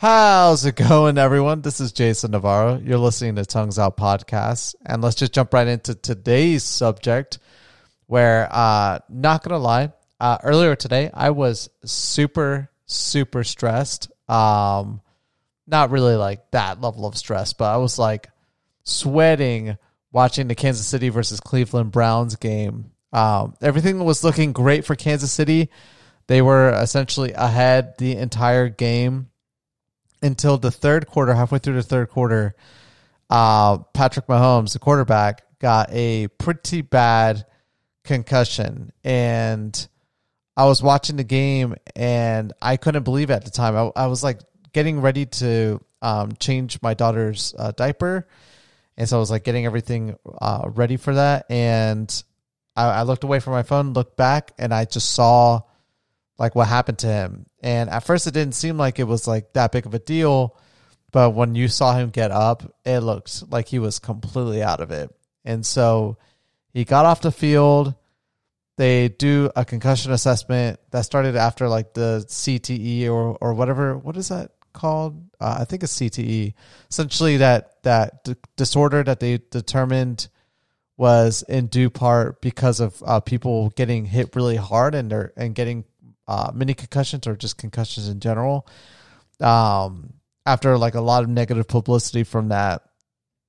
How's it going, everyone? This is Jason Navarro. You're listening to Tongues Out Podcast, and let's just jump right into today's subject where, not going to lie, earlier today, I was super stressed. Not really like that level of stress, but I was like sweating watching the Kansas City versus Cleveland Browns game. Everything was looking great for Kansas City. They were essentially ahead the entire game. Until the third quarter, halfway through the third quarter, Patrick Mahomes, the quarterback, got a pretty bad concussion. And I was watching the game, and I couldn't believe it at the time. I was like getting ready to change my daughter's diaper. And so I was like getting everything ready for that. And I looked away from my phone, looked back, and I just saw like what happened to him. And at first it didn't seem like it was like that big of a deal, but when you saw him get up, it looked like he was completely out of it. And so he got off the field. They do a concussion assessment that started after like the CTE or whatever. What is that called? I think it's CTE. Essentially that disorder that they determined was in due part because of people getting hit really hard and getting mini concussions or just concussions in general. After like a lot of negative publicity from that,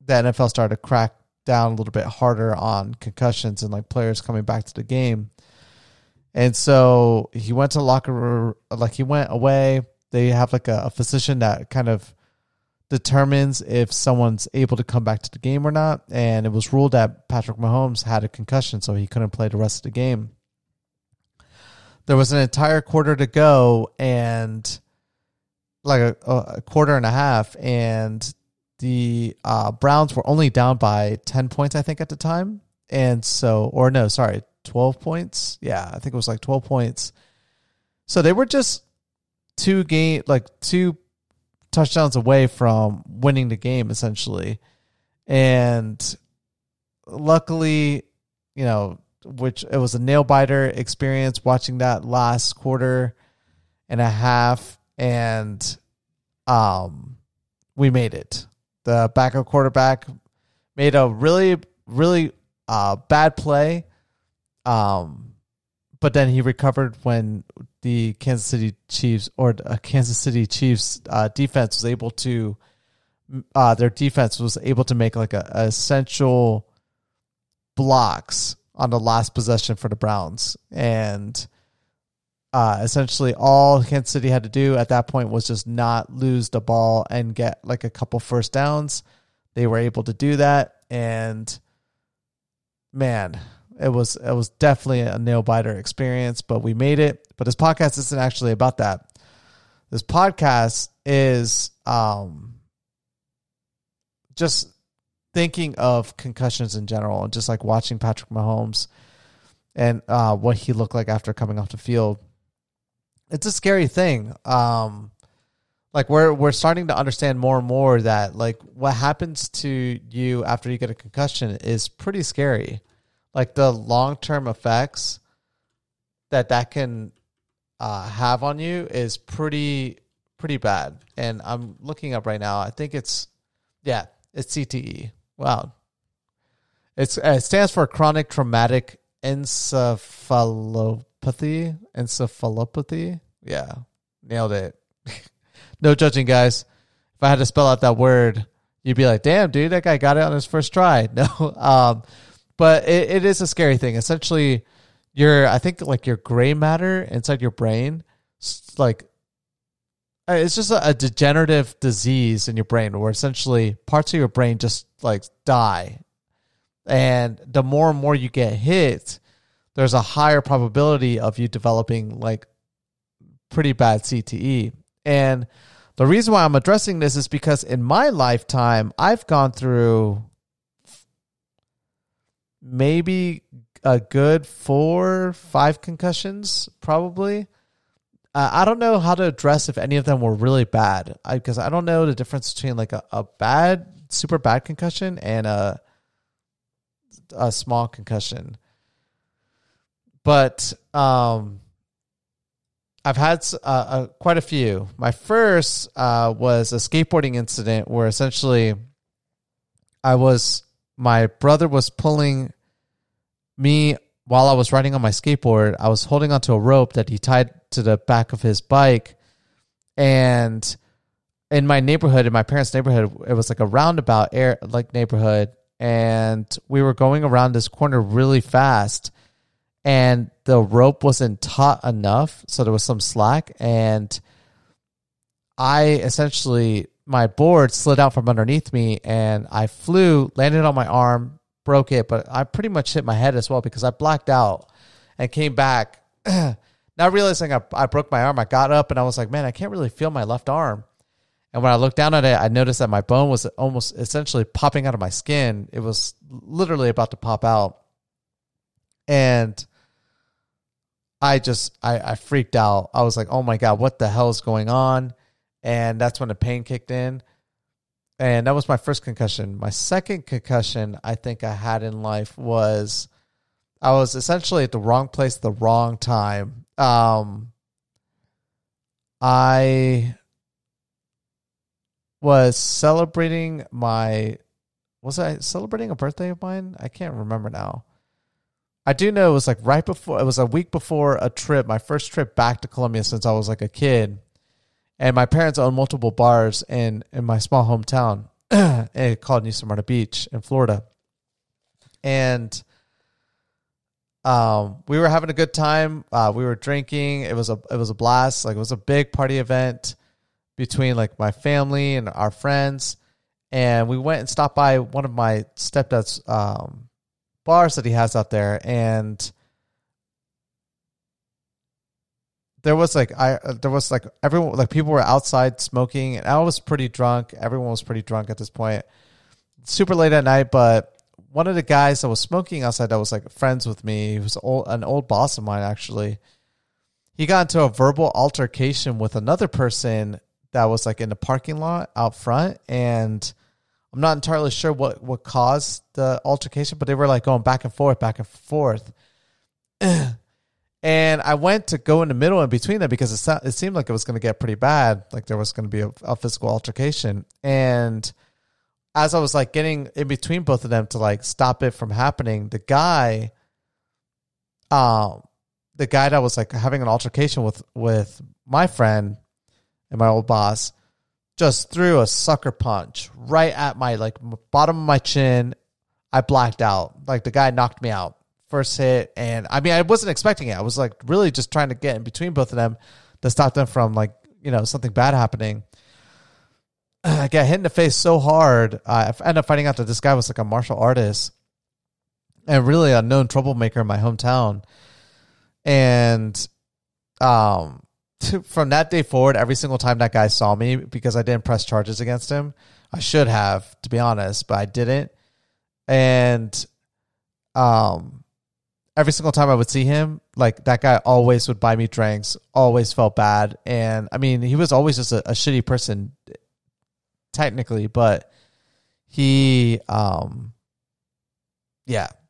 the NFL started to crack down a little bit harder on concussions and like players coming back to the game. And so he went to locker, like he went away. They have like a physician that kind of determines if someone's able to come back to the game or not. And it was ruled that Patrick Mahomes had a concussion, so he couldn't play the rest of the game. There was an entire quarter to go and like a quarter and a half, and the Browns were only down by 10 points, I think, at the time. And so, 12 points. Yeah, I think it was like 12 points. So they were just two touchdowns away from winning the game, essentially. And luckily, which it was a nail-biter experience watching that last quarter and a half, and we made it. The backup quarterback made a really, really bad play, but then he recovered when the Kansas City Chiefs defense was able to make like a essential blocks on the last possession for the Browns. And essentially all Kansas City had to do at that point was just not lose the ball and get like a couple first downs. They were able to do that. And man, it was definitely a nail-biter experience, but we made it. But this podcast isn't actually about that. This podcast is just thinking of concussions in general and just like watching Patrick Mahomes and what he looked like after coming off the field. It's a scary thing. Like we're starting to understand more and more that like what happens to you after you get a concussion is pretty scary. Like the long-term effects that can have on you is pretty bad. And I'm looking up right now. I think it's CTE. Wow. It stands for chronic traumatic encephalopathy. Encephalopathy? Yeah. Nailed it. No judging, guys. If I had to spell out that word, you'd be like, damn, dude, that guy got it on his first try. No. But it is a scary thing. Essentially, your gray matter inside your brain, like, it's just a degenerative disease in your brain where essentially parts of your brain just like die. And the more and more you get hit, there's a higher probability of you developing like pretty bad CTE. And the reason why I'm addressing this is because in my lifetime, I've gone through maybe a good 4 or 5 concussions, probably. I don't know how to address if any of them were really bad, because I don't know the difference between like a bad, super bad concussion and a small concussion. But I've had quite a few. My first was a skateboarding incident where essentially my brother was pulling me while I was riding on my skateboard. I was holding onto a rope that he tied to the back of his bike. And in my neighborhood, in my parents' neighborhood, it was like a roundabout neighborhood. And we were going around this corner really fast. And the rope wasn't taut enough, so there was some slack. And my board slid out from underneath me, and I flew, landed on my arm, broke it, but I pretty much hit my head as well because I blacked out and came back. Not realizing I broke my arm, I got up, and I was like, man, I can't really feel my left arm. And when I looked down at it, I noticed that my bone was almost essentially popping out of my skin. It was literally about to pop out. And I freaked out. I was like, oh my God, what the hell is going on? And that's when the pain kicked in. And that was my first concussion. My second concussion I think I had in life was I was essentially at the wrong place at the wrong time. I was celebrating a birthday of mine? I can't remember now. I do know it was like it was a week before a trip, my first trip back to Colombia since I was like a kid. And my parents owned multiple bars in my small hometown called New Smyrna Beach in Florida. And we were having a good time. We were drinking. It was a blast. Like, it was a big party event between like my family and our friends. And we went and stopped by one of my stepdad's bars that he has out there, and people were outside smoking, and I was pretty drunk. Everyone was pretty drunk at this point. Super late at night, but one of the guys that was smoking outside that was like friends with me, he was an old boss of mine actually. He got into a verbal altercation with another person that was like in the parking lot out front, and I'm not entirely sure what caused the altercation, but they were like going back and forth. And I went to go in the middle in between them because it seemed like it was going to get pretty bad. Like, there was going to be a physical altercation. And as I was like getting in between both of them to like stop it from happening, the guy that was like having an altercation with my friend and my old boss, just threw a sucker punch right at my like bottom of my chin. I blacked out. Like, the guy knocked me out first hit, and I mean, I wasn't expecting it. I was like really just trying to get in between both of them to stop them from like, you know, something bad happening. I got hit in the face so hard. I ended up finding out that this guy was like a martial artist and really a known troublemaker in my hometown. And from that day forward, every single time that guy saw me, because I didn't press charges against him, I should have, to be honest, but I didn't. And every single time I would see him, like, that guy always would buy me drinks, always felt bad. And I mean, he was always just a shitty person technically, but he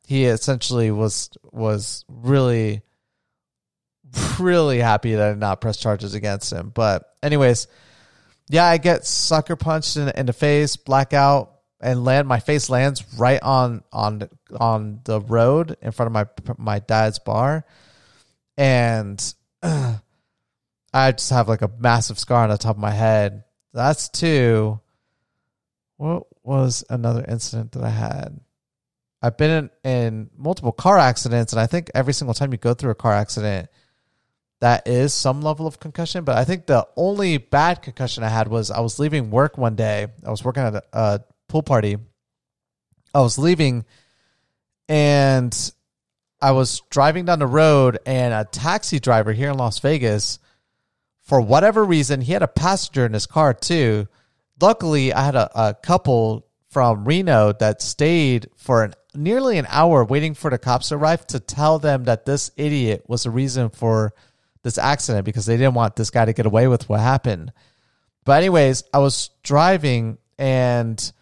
essentially was really happy that I did not press charges against him. But anyways, yeah, I get sucker punched in the face, blackout, and my face lands right on the road in front of my dad's bar. And I just have like a massive scar on the top of my head. That's two. What was another incident that I had? I've been in multiple car accidents, and I think every single time you go through a car accident, that is some level of concussion. But I think the only bad concussion I had was I was leaving work one day. I was working at a pool party. I was leaving, and I was driving down the road, and a taxi driver here in Las Vegas, for whatever reason, he had a passenger in his car too. Luckily, I had a couple from Reno that stayed for nearly an hour waiting for the cops to arrive to tell them that this idiot was the reason for this accident, because they didn't want this guy to get away with what happened. But anyways, I was driving, and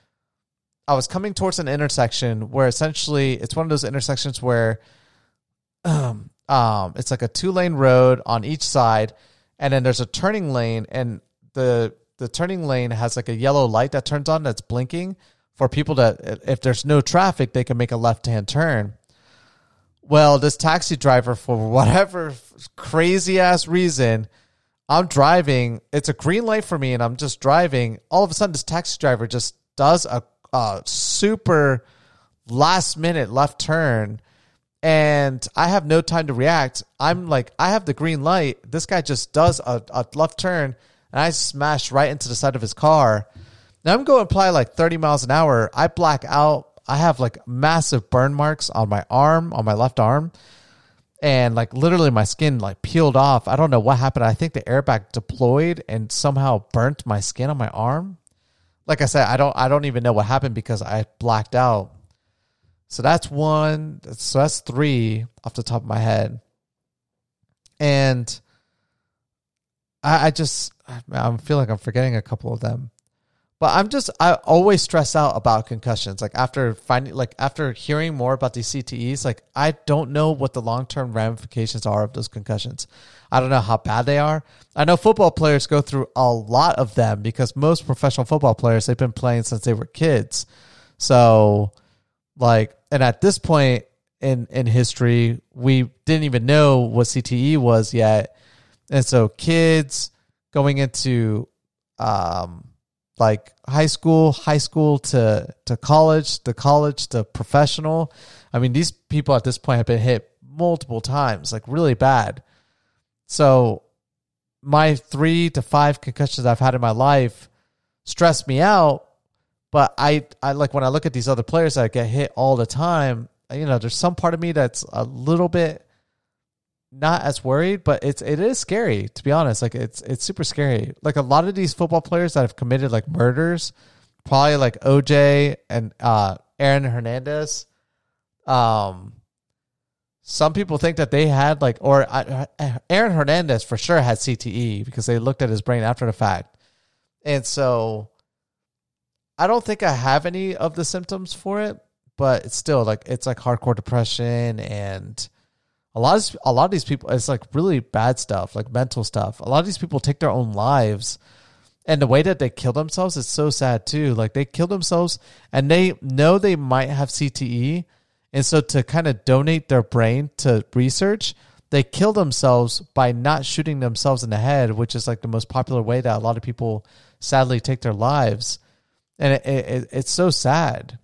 I was coming towards an intersection where essentially it's one of those intersections where it's like a 2-lane road on each side, and then there's a turning lane, and the turning lane has like a yellow light that turns on that's blinking for people that, if there's no traffic, they can make a left-hand turn. Well, this taxi driver, for whatever crazy-ass reason, I'm driving. It's a green light for me, and I'm just driving. All of a sudden, this taxi driver just does a super last-minute left turn, and I have no time to react. I'm like, I have the green light. This guy just does a left turn, and I smash right into the side of his car. Now, I'm going probably like 30 miles an hour. I black out. I have like massive burn marks on my arm, on my left arm. And like literally my skin like peeled off. I don't know what happened. I think the airbag deployed and somehow burnt my skin on my arm. Like I said, I don't even know what happened because I blacked out. So that's one. So that's three off the top of my head. And I feel like I'm forgetting a couple of them. But I always stress out about concussions. Like after hearing more about these CTEs, like I don't know what the long-term ramifications are of those concussions. I don't know how bad they are. I know football players go through a lot of them because most professional football players, they've been playing since they were kids. So like, and at this point in history, we didn't even know what CTE was yet. And so kids going into, like high school to college, the college to professional. I mean, these people at this point have been hit multiple times, like really bad. So my 3 to 5 concussions I've had in my life stress me out. But I like when I look at these other players that get hit all the time, you know, there's some part of me that's a little bit not as worried, but it is scary, to be honest. Like it's super scary. Like a lot of these football players that have committed like murders, probably like OJ and Aaron Hernandez. Some people think that they had like, or Aaron Hernandez for sure had CTE because they looked at his brain after the fact. And so I don't think I have any of the symptoms for it, but it's still like, it's like hardcore depression and a lot of these people, it's like really bad stuff, like mental stuff. A lot of these people take their own lives, and the way that they kill themselves is so sad too. Like they kill themselves and they know they might have CTE. And so to kind of donate their brain to research, they kill themselves by not shooting themselves in the head, which is like the most popular way that a lot of people sadly take their lives. And it's so sad.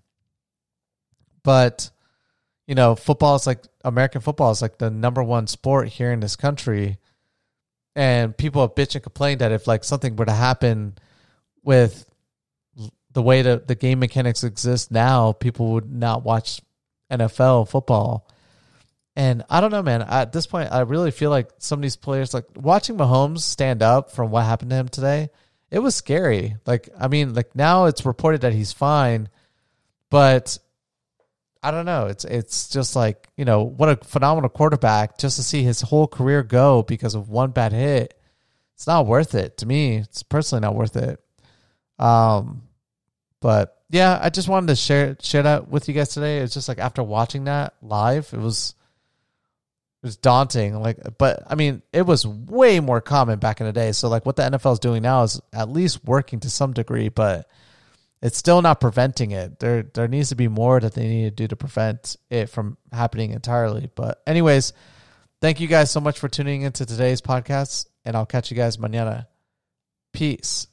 But you know, football is like, American football is like the number one sport here in this country. And people have bitched and complained that if like something were to happen with the way that the game mechanics exist now, people would not watch NFL football. And I don't know, man, at this point, I really feel like some of these players, like watching Mahomes stand up from what happened to him today, it was scary. Like, I mean, like now it's reported that he's fine, but I don't know. It's just like, you know, what a phenomenal quarterback, just to see his whole career go because of one bad hit. It's not worth it to me. It's personally not worth it. But yeah, I just wanted to share that with you guys today. It's just like after watching that live, it was daunting. Like, but I mean, it was way more common back in the day. So like what the NFL is doing now is at least working to some degree, but it's still not preventing it. There needs to be more that they need to do to prevent it from happening entirely. But anyways, thank you guys so much for tuning into today's podcast, and I'll catch you guys mañana. Peace.